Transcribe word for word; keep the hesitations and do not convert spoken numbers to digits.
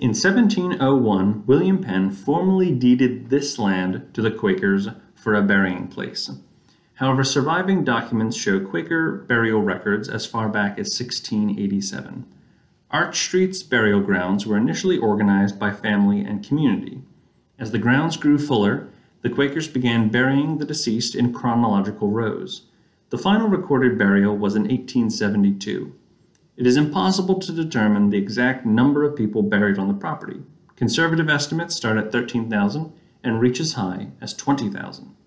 In seventeen oh one, William Penn formally deeded this land to the Quakers for a burying place. However, surviving documents show Quaker burial records as far back as sixteen eighty-seven. Arch Street's burial grounds were initially organized by family and community. As the grounds grew fuller, the Quakers began burying the deceased in chronological rows. The final recorded burial was in eighteen seventy-two. It is impossible to determine the exact number of people buried on the property. Conservative estimates start at thirteen thousand and reach as high as twenty thousand.